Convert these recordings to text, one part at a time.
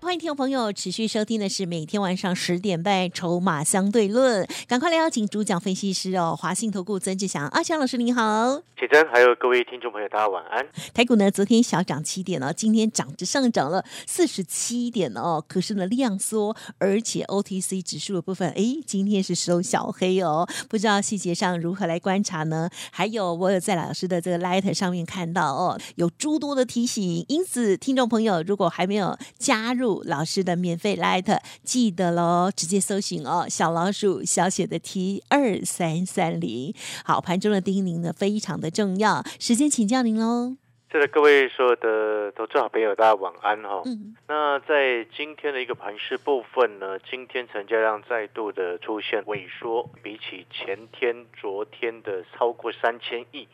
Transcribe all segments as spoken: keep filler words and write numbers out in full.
欢迎听众朋友持续收听的是每天晚上十点半《筹码相对论》，赶快来邀请主讲分析师哦，华信投顾曾志祥阿祥老师您好，启真还有各位听众朋友大家晚安。台股呢昨天小涨七点哦，今天涨至上涨了四十七点哦，可是呢量缩，而且 O T C 指数的部分，哎，今天是收小黑哦，不知道细节上如何来观察呢？还有我有在老师的这个 Light 上面看到哦，有诸多的提醒，因此听众朋友如果还没有加入老师的免费 Light 记得咯，直接搜寻哦，小老鼠小写的 T 二三三零。 好，盘中的叮咛呢非常的重要，时间请教您咯。是的，各位所有的投资好朋友大家晚安哦。嗯、那在今天的一个盘势部分呢，今天成交量再度的出现萎缩，比起前天昨天的超过三千亿，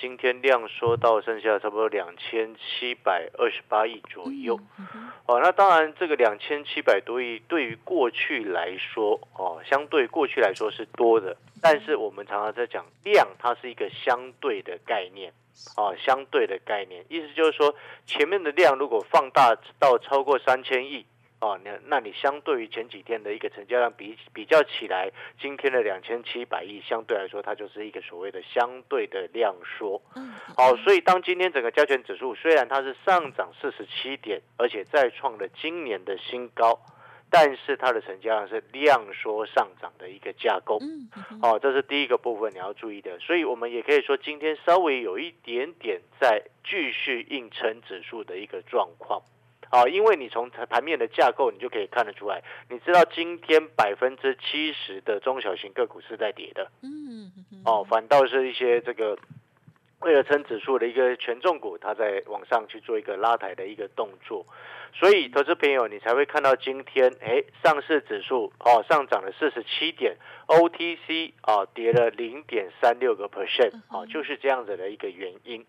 今天量缩到剩下差不多两千七百二十八亿左右。哦，那当然这个两千七百多亿对于过去来说，哦，相对过去来说是多的，但是我们常常在讲量它是一个相对的概念，哦，相对的概念意思就是说前面的量如果放大到超过三千亿，哦，那你相对于前几天的一个成交量 比, 比较起来，今天的两千七百亿相对来说它就是一个所谓的相对的量缩。好，哦，所以当今天整个加权指数虽然它是上涨四十七点，而且再创了今年的新高，但是它的成交量是量缩上涨的一个架构。哦，这是第一个部分你要注意的。所以我们也可以说今天稍微有一点点在继续硬撑指数的一个状况。好，因为你从盘面的架构你就可以看得出来，你知道今天 百分之七十 的中小型个股是在跌的，哦，反倒是一些这个为了撑指数的一个权重股它在往上去做一个拉抬的一个动作。所以投资朋友你才会看到今天上市指数，哦，上涨了四十七点， O T C，哦，跌了 百分之零点三六、哦，就是这样子的一个原因。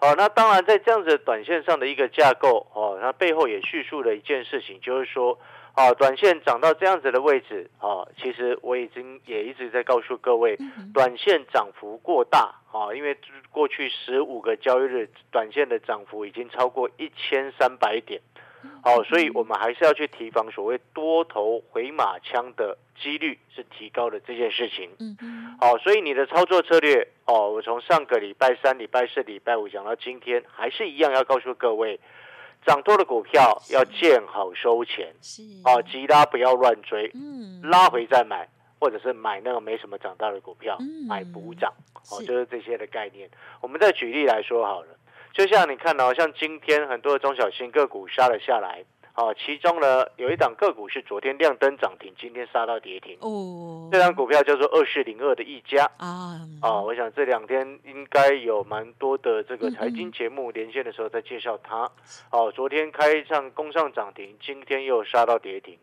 哦，那当然在这样子短线上的一个架构，哦，那背后也叙述了一件事情，就是说，哦，短线涨到这样子的位置，哦，其实我已经也一直在告诉各位，短线涨幅过大，哦，因为过去十五个交易日短线的涨幅已经超过一千三百点，哦，所以我们还是要去提防所谓多头回马枪的几率是提高的这件事情。好，所以你的操作策略，哦，我从上个礼拜三礼拜四礼拜五讲到今天还是一样要告诉各位，涨多的股票要见好收钱，哦，急拉不要乱追，拉回再买，或者是买那个没什么涨大的股票买补涨，哦，就是这些的概念。我们再举例来说好了，就像你看到像今天很多的中小型个股杀了下来，好，其中呢有一档个股是昨天亮灯涨停，今天杀到跌停。哦，这档股票叫做二四零二的一家啊，哦，我想这两天应该有蛮多的这个财经节目连线的时候在介绍它。哦，昨天开上攻上涨停，今天又杀到跌停。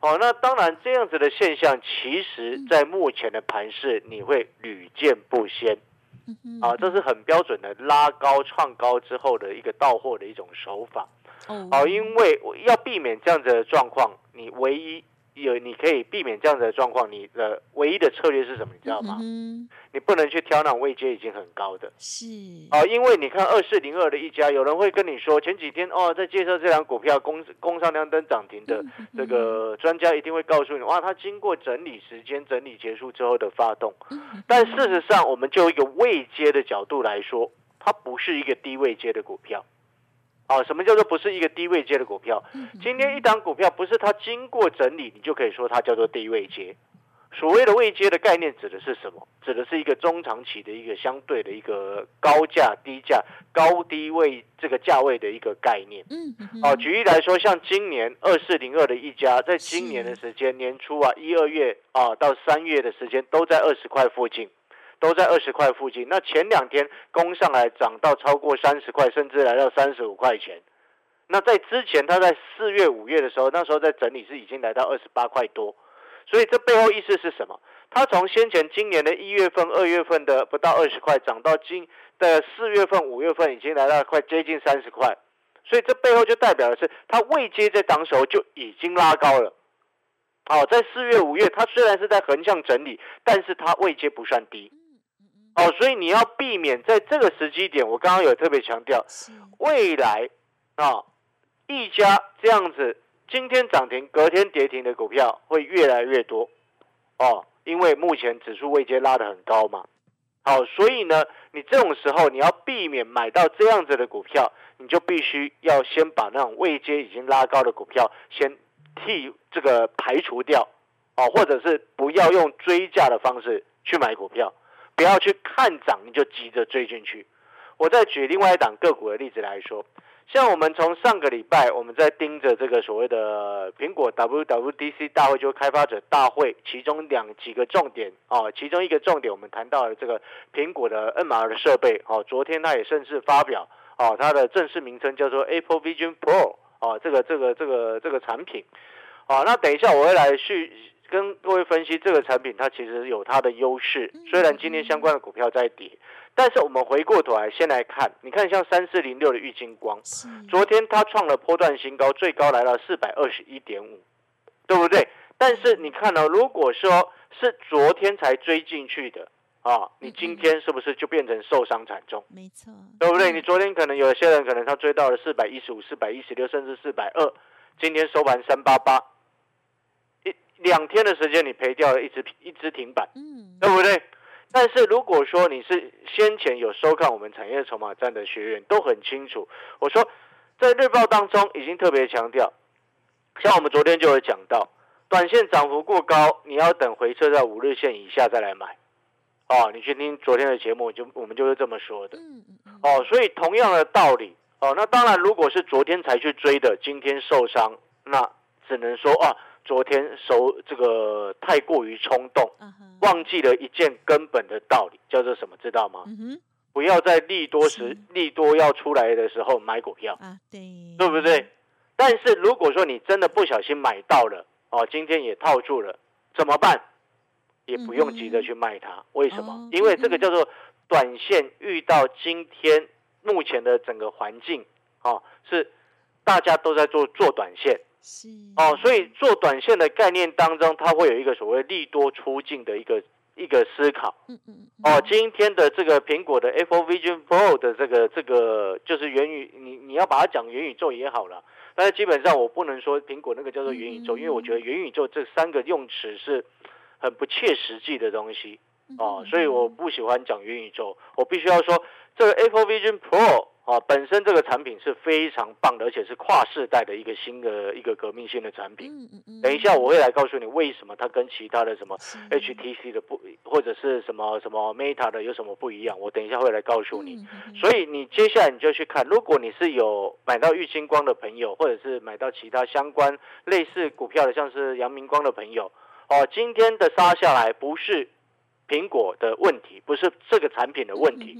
哦，那当然这样子的现象，其实在目前的盘势你会屡见不鲜。啊，这是很标准的拉高创高之后的一个到货的一种手法。哦，因为要避免这样子的状况，你唯一有你可以避免这样子的状况，你的唯一的策略是什么？你知道吗？嗯，你不能去挑那种位阶已经很高的。是。哦，因为你看二四零二的一家，有人会跟你说，前几天哦在介绍这档股票攻攻上亮灯涨停的这个专家一定会告诉你，哇，它经过整理时间整理结束之后的发动。但事实上，我们就一个位阶的角度来说，它不是一个低位阶的股票。哦，什么叫做不是一个低位阶的股票？今天一档股票不是它经过整理，你就可以说它叫做低位阶。所谓的位阶的概念指的是什么？指的是一个中长期的一个相对的一个高价低价高低位这个价位的一个概念。哦，举例来说，像今年二四零二的一家，在今年的时间年初啊，一二月啊到三月的时间都在二十块附近。都在二十块附近，那前两天攻上来涨到超过三十块，甚至来到三十五块钱。那在之前它在四月五月的时候，那时候在整理是已经来到二十八块多。所以这背后意思是什么？它从先前今年的一月份、二月份的不到二十块，涨到今的四月份、五月份已经来到快接近三十块，所以这背后就代表的是它位阶在当时候就已经拉高了。哦，在四月、五月，它虽然是在横向整理，但是它位阶不算低。哦，所以你要避免在这个时机点，我刚刚有特别强调，未来啊，一家这样子今天涨停、隔天跌停的股票会越来越多。哦。因为目前指数位阶拉得很高嘛，好，所以呢，你这种时候你要避免买到这样子的股票，你就必须要先把那种位阶已经拉高的股票先替这个排除掉，哦，或者是不要用追价的方式去买股票，不要去看涨你就急着追进去。我再举另外一档个股的例子来说，像我们从上个礼拜我们在盯着这个所谓的苹果 W W D C 大会，就开发者大会，其中两几个重点、哦、其中一个重点我们谈到了这个苹果的 M R 的设备、哦、昨天它也正式发表、哦、它的正式名称叫做 Apple Vision Pro、哦、这个这个这个这个产品、哦、那等一下我会来去跟各位分析这个产品它其实有它的优势，虽然今天相关的股票在跌，但是我们回过头来先来看，你看像三四零六的玉晶光，昨天它创了波段新高，最高来到 四百二十一点五， 对不对？但是你看哦，如果说是昨天才追进去的啊，你今天是不是就变成受伤惨重？没错，对不对？你昨天可能有些人可能他追到了四百一十五、四百一十六甚至四百二，今天收盘三百八十八，两天的时间你赔掉了一只一只停板，嗯，对不对？但是如果说你是先前有收看我们产业筹码站的学员都很清楚，我说在日报当中已经特别强调，像我们昨天就有讲到，短线涨幅过高，你要等回撤在五日线以下再来买。哦，你去听昨天的节目，就我们就是这么说的。哦，所以同样的道理，哦，那当然如果是昨天才去追的，今天受伤，那只能说啊。昨天手这个太过于冲动，忘记了一件根本的道理，叫做什么？知道吗？嗯、不要在利多时利多要出来的时候买股票、啊、对，对不对？但是如果说你真的不小心买到了，哦，今天也套住了，怎么办？也不用急着去卖它。嗯、为什么、哦？因为这个叫做短线遇到今天目前的整个环境，哦，是大家都在做做短线。是哦，所以做短线的概念当中，它会有一个所谓利多出尽的一个一个思考。嗯嗯。哦，今天的这个苹果的 Apple Vision Pro 的这个这个就是元宇，你你要把它讲元宇宙也好了，但是基本上我不能说苹果那个叫做元宇宙，嗯、因为我觉得元宇宙这三个用词是很不切实际的东西。哦，所以我不喜欢讲元宇宙，我必须要说这个 Apple Vision Pro。啊，本身这个产品是非常棒的，而且是跨世代的一个新的一个革命性的产品。等一下我会来告诉你为什么它跟其他的什么 H T C 的不或者是什么什么 Meta 的有什么不一样，我等一下会来告诉你。所以你接下来你就去看，如果你是有买到玉晶光的朋友，或者是买到其他相关类似股票的，像是阳明光的朋友，哦，今天的杀下来不是苹果的问题，不是这个产品的问题，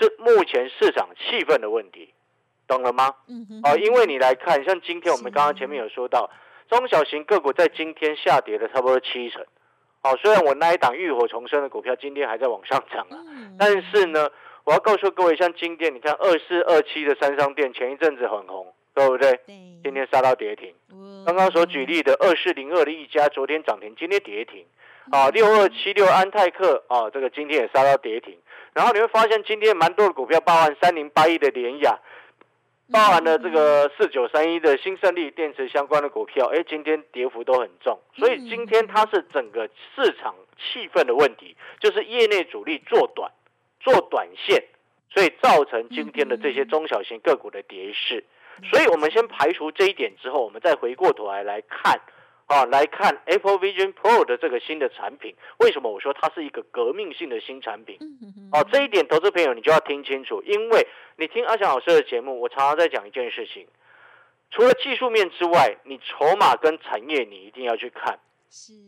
是目前市场气氛的问题，懂了吗？哦，因为你来看，像今天我们刚刚前面有说到，中小型个股在今天下跌了差不多七成。哦，虽然我那一档浴火重生的股票今天还在往上涨了，但是呢，我要告诉各位，像今天你看二四二七的三商店前一阵子很红，对不对？今天杀到跌停。刚刚所举例的二四零二的一家，昨天涨停，今天跌停。啊，六二七六安泰克啊，这个今天也杀到跌停。然后你会发现今天蛮多的股票，包含三零八一的联亚，包含了这个四九三一的新胜利电池相关的股票，哎，今天跌幅都很重。所以今天它是整个市场气氛的问题，就是业内主力做短、做短线，所以造成今天的这些中小型个股的跌势。所以我们先排除这一点之后，我们再回过头来来看。啊，来看 Apple Vision Pro 的这个新的产品，为什么我说它是一个革命性的新产品？哦、啊，这一点投资朋友你就要听清楚，因为你听阿翔老师的节目，我常常在讲一件事情，除了技术面之外，你筹码跟产业你一定要去看，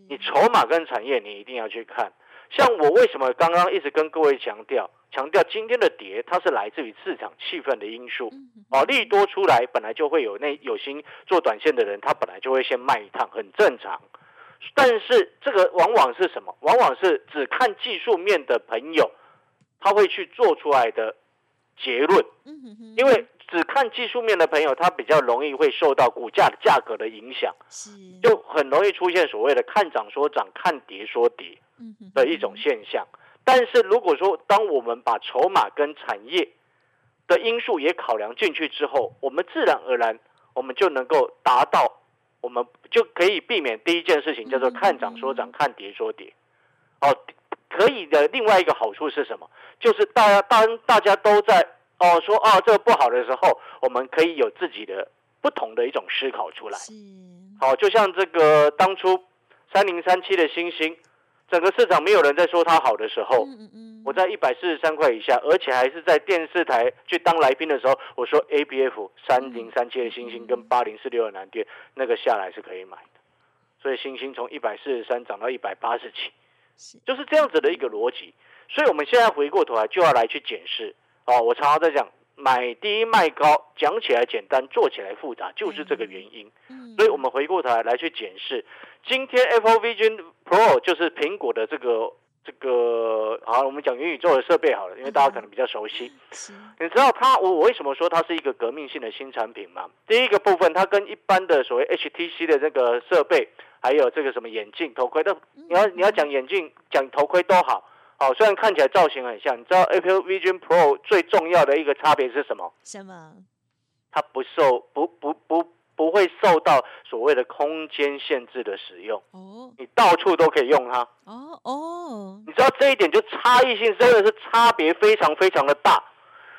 你筹码跟产业你一定要去看。像我为什么刚刚一直跟各位强调，强调今天的跌，它是来自于市场气氛的因素。哦，利多出来本来就会有那有心做短线的人，他本来就会先卖一趟，很正常。但是这个往往是什么？往往是只看技术面的朋友，他会去做出来的结论。因为只看技术面的朋友，他比较容易会受到股价的价格的影响，就很容易出现所谓的看涨说涨、看跌说跌的一种现象。但是如果说当我们把筹码跟产业的因素也考量进去之后，我们自然而然我们就能够达到，我们就可以避免第一件事情叫做看涨说涨、看跌说跌。哦，可以的。另外一个好处是什么？就是大家当大家都在哦说啊这个不好的时候，我们可以有自己的不同的一种思考出来。好，就像这个当初三零三七的星星，整个市场没有人在说它好的时候，我在一百四十三块以下，而且还是在电视台去当来宾的时候，我说 A B F 三零三七的星星跟八零四六的南电那个下来是可以买的，所以星星从一百四十三涨到一百八十几，就是这样子的一个逻辑。所以我们现在回过头来就要来去检视、哦、我常常在讲买低卖高，讲起来简单做起来复杂，就是这个原因。所以我们回过头 来, 来去检视今天 Apple Vision Pro 就是苹果的这个这个好，我们讲元宇宙的设备好了，因为大家可能比较熟悉。你知道它，我我为什么说它是一个革命性的新产品吗？第一个部分，它跟一般的所谓 H T C 的这个设备，还有这个什么眼镜、头盔，都你要你要讲眼镜、讲头盔都好。好、哦，虽然看起来造型很像，你知道 Apple Vision Pro 最重要的一个差别是什么？什么？它不受不不不不会受到所谓的空间限制的使用。哦，你到处都可以用它。哦哦，你知道这一点就差异性真的是差别非常非常的大。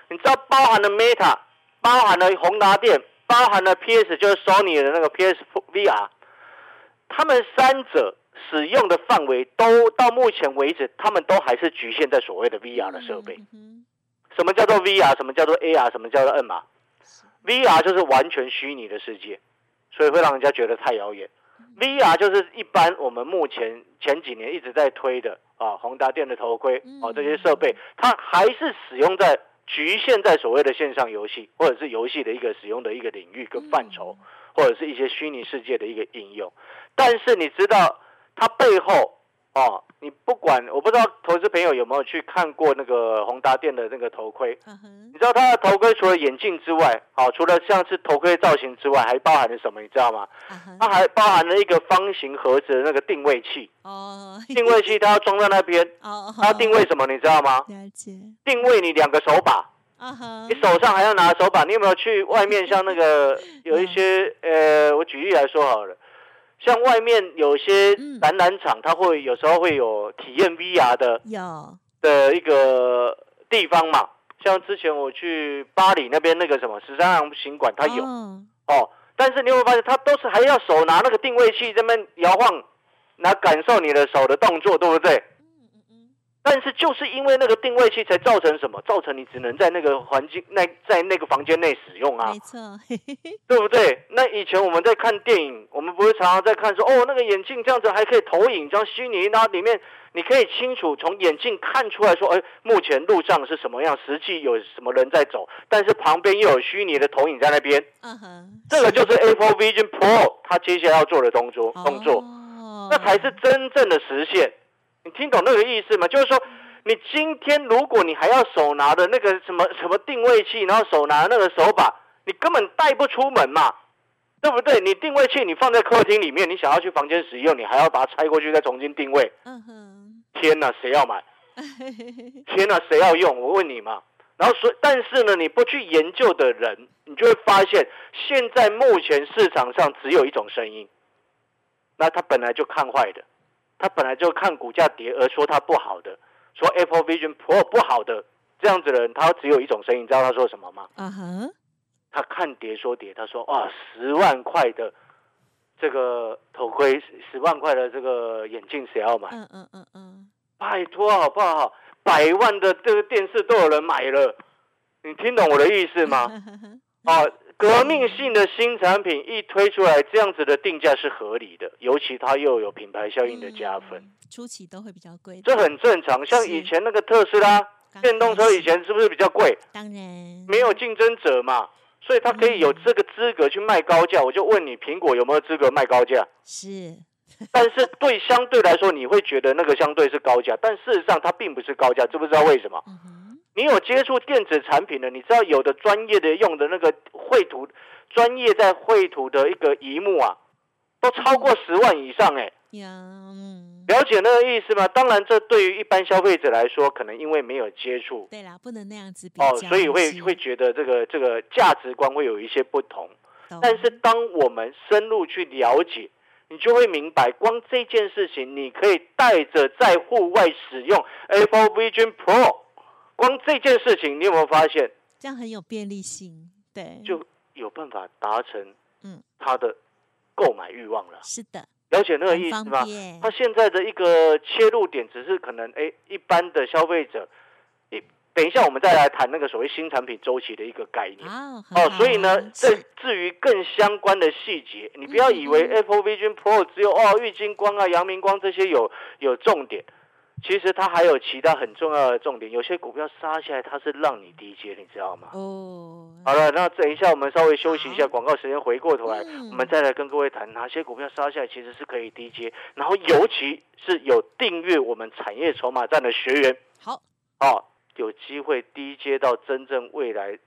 你知道包含了 Meta， 包含了宏达电，包含了 P S 就是 Sony 的那个 P S V R， 他们三者使用的范围都到目前为止，他们都还是局限在所谓的 V R 的设备。什么叫做 V R？ 什么叫做 A R？ 什么叫做 M R？ V R 就是完全虚拟的世界，所以会让人家觉得太遥远。V R 就是一般我们目前前几年一直在推的啊，宏达电的头盔啊，这些设备，它还是使用在局限在所谓的线上游戏，或者是游戏的一个使用的一个领域跟范畴，或者是一些虚拟世界的一个应用。但是你知道？它背后、哦、你不管，我不知道投资朋友有没有去看过那个宏达电的那个头盔、uh-huh. 你知道它的头盔除了眼镜之外、哦、除了像是头盔造型之外，还包含了什么你知道吗、uh-huh. 它还包含了一个方形盒子的那个定位器、uh-huh. 定位器它要装在那边、uh-huh. 它要定位什么你知道吗？了解，定位你两个手把，你手上还要拿手把。你有没有去外面像那个有一些、uh-huh. 呃，我举例来说好了，像外面有些展览场，它会有时候会有体验 V R 的的一个地方嘛。像之前我去巴黎那边那个什么十三行行馆，它有哦。哦，但是你会发现，它都是还要手拿那个定位器这边摇晃，来感受你的手的动作，对不对？但是就是因为那个定位器，才造成什么？造成你只能在那个环境内，在那个房间内使用啊，没错，对不对？那以前我们在看电影，我们不是常常在看说，哦，那个眼镜这样子还可以投影，这样虚拟，那里面你可以清楚从眼镜看出来说，哎，目前路上是什么样，实际有什么人在走，但是旁边又有虚拟的投影在那边。嗯哼，这个就是 Apple Vision Pro 它接下来要做的动作，动作，那才是真正的实现。你听懂那个意思吗？就是说，你今天如果你还要手拿的那个什么什么定位器，然后手拿那个手把，你根本带不出门嘛，对不对？你定位器你放在客厅里面，你想要去房间使用，你还要把它拆过去再重新定位。嗯哼，天哪，谁要买？天哪，谁要用？我问你嘛。然后所，但是呢，你不去研究的人，你就会发现，现在目前市场上只有一种声音，那他本来就看坏的。他本来就看股价跌而说他不好的，说 Apple Vision Pro 不好的这样子的人，他只有一种声音，你知道他说什么吗？嗯哼，他看跌说跌，他说啊，十万块的这个头盔，十万块的这个眼镜谁要买？嗯嗯嗯嗯，拜托好不好？百万的这个电视都有人买了，你听懂我的意思吗？啊，革命性的新产品一推出来，这样子的定价是合理的，尤其它又有品牌效应的加分、嗯、初期都会比较贵，这很正常。像以前那个特斯拉电动车以前是不是比较贵？当然没有竞争者嘛，所以它可以有这个资格去卖高价、嗯、我就问你，苹果有没有资格卖高价？是但是对相对来说你会觉得那个相对是高价，但事实上它并不是高价，知不知道为什么？你有接触电子产品的，你知道有的专业的用的那个绘图，专业在绘图的一个萤幕啊，都超过十万以上哎、欸，了解那个意思吗？当然，这对于一般消费者来说，可能因为没有接触，对啦，不能那样子比较，哦，所以会会觉得这个这个价值观会有一些不同。但是当我们深入去了解，你就会明白，光这件事情，你可以带着在户外使用 Apple Vision Pro， 光这件事情，你有没有发现？这样很有便利性，对，就有办法达成它的购买欲望了。是的，了解那个意思吗？它现在的一个切入点，只是可能哎，一般的消费者，等一下我们再来谈那个所谓新产品周期的一个概念。哦，哦所以呢，这至于更相关的细节，你不要以为 Apple Vision Pro 只有哦郁金光啊、阳明光这些有有重点，其实它还有其他很重要的重点。有些股票杀下来，它是让你低接，你知道吗？哦。好了，那等一下我们稍微休息一下，广告时间回过头来，嗯，我们再来跟各位谈哪些股票杀下来其实是可以低接，然后尤其是有订阅我们产业筹码站的学员，好，哦，有机会低接到真正未来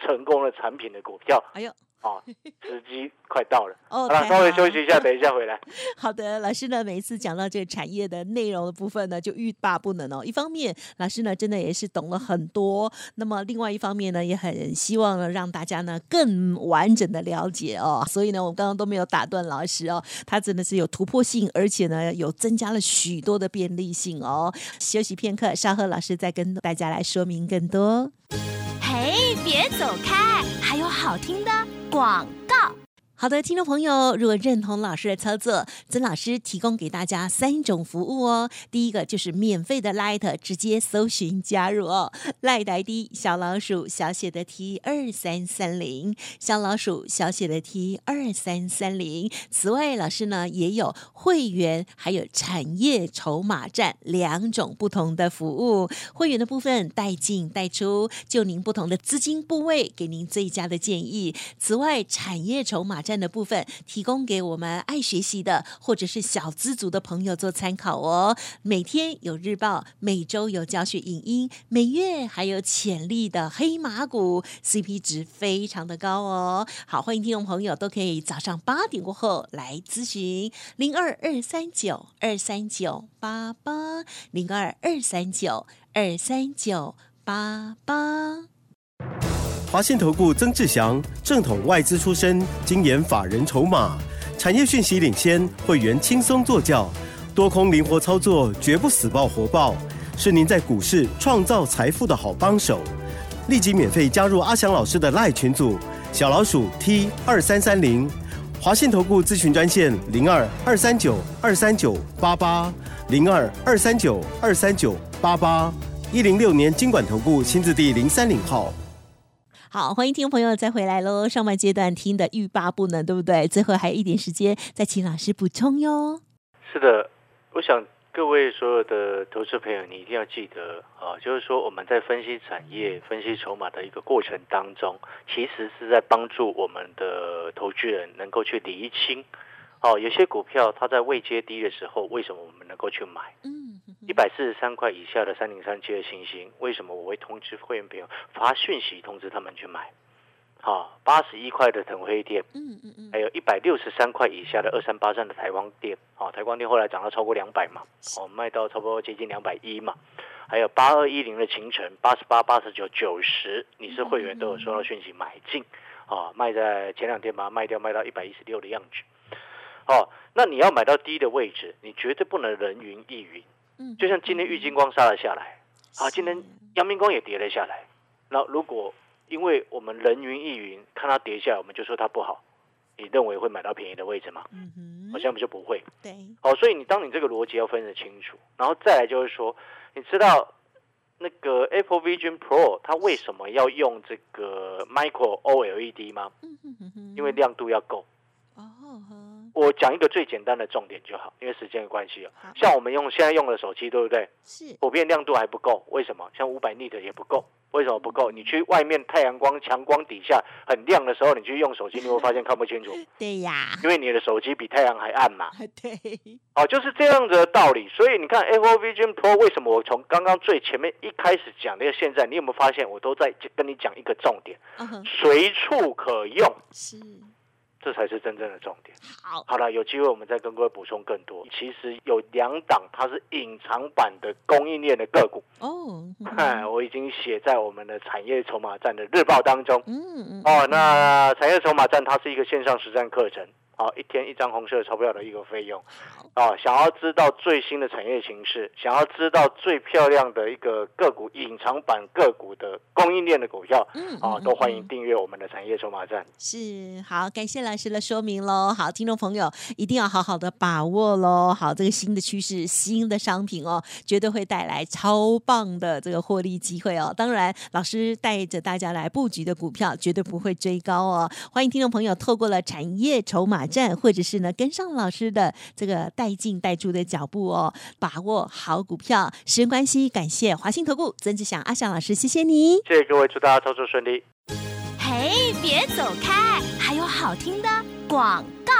成功的产品的股票。哎呦！哦，时机快到了，哦，好了，稍微休息一下，等一下回来。好的，老师呢，每一次讲到这个产业的内容的部分呢，就欲罢不能哦。一方面，老师呢真的也是懂了很多，那么另外一方面呢，也很希望呢让大家呢更完整的了解哦。所以呢，我们刚刚都没有打断老师哦，他真的是有突破性，而且呢有增加了许多的便利性哦。休息片刻，稍后老师再跟大家来说明更多。嘿，别走开，还有好听的。广告。好的，听众朋友，如果认同老师的操作，曾老师提供给大家三种服务哦。第一个就是免费的 Light， 直接搜寻加入哦。Light I D 小老鼠小写的 T 二三三零， 小老鼠小写的 T 二三三零。 此外，老师呢也有会员还有产业筹码站两种不同的服务。会员的部分带进带出，就您不同的资金部位给您最佳的建议。此外，产业筹码站的部分提供给我们爱学习的或者是小资族的朋友做参考哦。每天有日报，每周有教学影音，每月还有潜力的黑马股 C P 值非常的高哦。好，欢迎听众朋友都可以早上八点过后来咨询 零二二三九二三九八八 零二二三九二三九八八。华信投顾曾志祥，正统外资出身，精研法人筹码，产业讯息领先，会员轻松做教，多空灵活操作，绝不死抱活抱，是您在股市创造财富的好帮手。立即免费加入阿翔老师的 LINE 群组，小老鼠 T 二三三零， 华信投顾咨询专线零二二三九二三九八八 零二二三九二三九八八， 一零六年金管投顾新字第零三零号。好，欢迎听众朋友再回来咯。上半阶段听得欲罢不能，对不对？最后还有一点时间，再请老师补充哟。是的，我想各位所有的投资朋友，你一定要记得啊，就是说我们在分析产业、分析筹码的一个过程当中，其实是在帮助我们的投资人能够去厘清。哦，有些股票它在未接低的时候，为什么我们能够去买？嗯，一百四十三块以下的三零三七的星星，为什么我会通知会员朋友发讯息通知他们去买？好，八十一块的腾辉店，嗯嗯嗯，还有一百六十三块以下的二三八三的台光店，哦，台光店后来涨到超过两百嘛，哦，卖到差不多接近两百一嘛，还有八二一零的秦城，八十八、八十九、九十，你是会员都有收到讯息买进，哦，卖在前两天把它卖掉，卖到一百一十六的样子。哦，那你要买到低的位置，你绝对不能人云亦云。嗯，就像今天玉金光杀了下来，啊，今天阳明光也跌了下来。那如果因为我们人云亦云，看它跌下来，我们就说它不好，你认为会买到便宜的位置吗？嗯，好像就不会。对。哦，所以你当你这个逻辑要分得清楚，然后再来就是说，你知道那个 Apple Vision Pro 它为什么要用这个 Micro O L E D 吗？嗯，因为亮度要够。哦。我讲一个最简单的重点就好，因为时间的关系、哦、像我们用现在用的手机，对不对？是普遍亮度还不够，为什么？像五百尼的也不够，为什么不够？你去外面太阳光强光底下很亮的时候，你去用手机，你会发现看不清楚。对呀，因为你的手机比太阳还暗嘛。对，哦，就是这样子的道理。所以你看 Apple Vision Pro 为什么我从刚刚最前面一开始讲的，现在你有没有发现我都在跟你讲一个重点，随、uh-huh. 处可用，是，这才是真正的重点。好，好了，有机会我们再跟各位补充更多。其实有两档它是隐藏版的供应链的个股哦、oh, 嗯，我已经写在我们的产业筹码站的日报当中。嗯嗯。哦，那产业筹码站它是一个线上实战课程，哦，一天一张红色钞票的一个费用。哦，想要知道最新的产业形势，想要知道最漂亮的一个个股隐藏版个股的供应链的股票，嗯，哦，都欢迎订阅我们的产业筹码站。是，好，感谢老师的说明喽。好，听众朋友一定要好好的把握喽。好，这个新的趋势、新的商品哦，绝对会带来超棒的这个获利机会哦。当然，老师带着大家来布局的股票绝对不会追高哦。欢迎听众朋友透过了产业筹码站，或者是呢跟上老师的这个带进带出的脚步哦，把握好股票。时间关系，感谢华信投顾曾志祥阿祥老师，谢谢你。谢谢各位，祝大家操作顺利。嘿，别走开，还有好听的广告。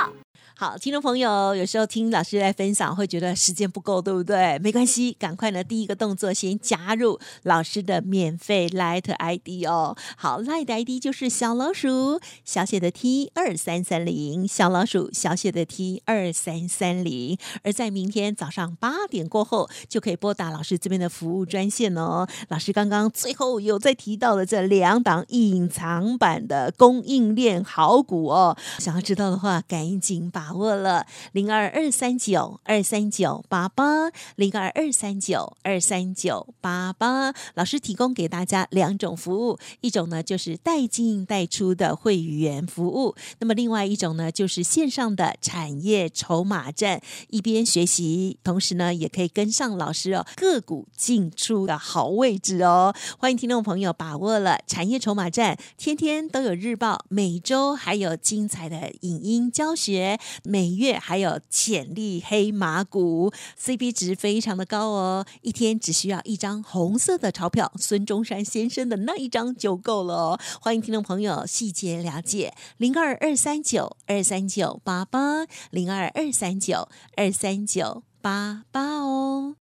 好，听众朋友，有时候听老师来分享会觉得时间不够，对不对？没关系，赶快呢，第一个动作先加入老师的免费 Line I D 哦。好， Line 的 I D 就是小老鼠小写的 T 二三三零， 小老鼠小写的 T 二三三零。 而在明天早上八点过后就可以拨打老师这边的服务专线哦。老师刚刚最后有再提到的这两档隐藏版的供应链好股哦，想要知道的话赶紧把握了零二二三九二三九八八 零二二三九二三九八八。老师提供给大家两种服务，一种呢就是带进带出的会员服务，那么另外一种呢就是线上的产业筹码站，一边学习同时呢也可以跟上老师哦个股进出的好位置哦。欢迎听众朋友把握了产业筹码站，天天都有日报，每周还有精彩的影音教学，每月还有潜力黑马股 C P 值非常的高哦，一天只需要一张红色的钞票，孙中山先生的那一张就够了哦。欢迎听众朋友细节了解零二二三九二三九八八 零二二三九二三九八八哦。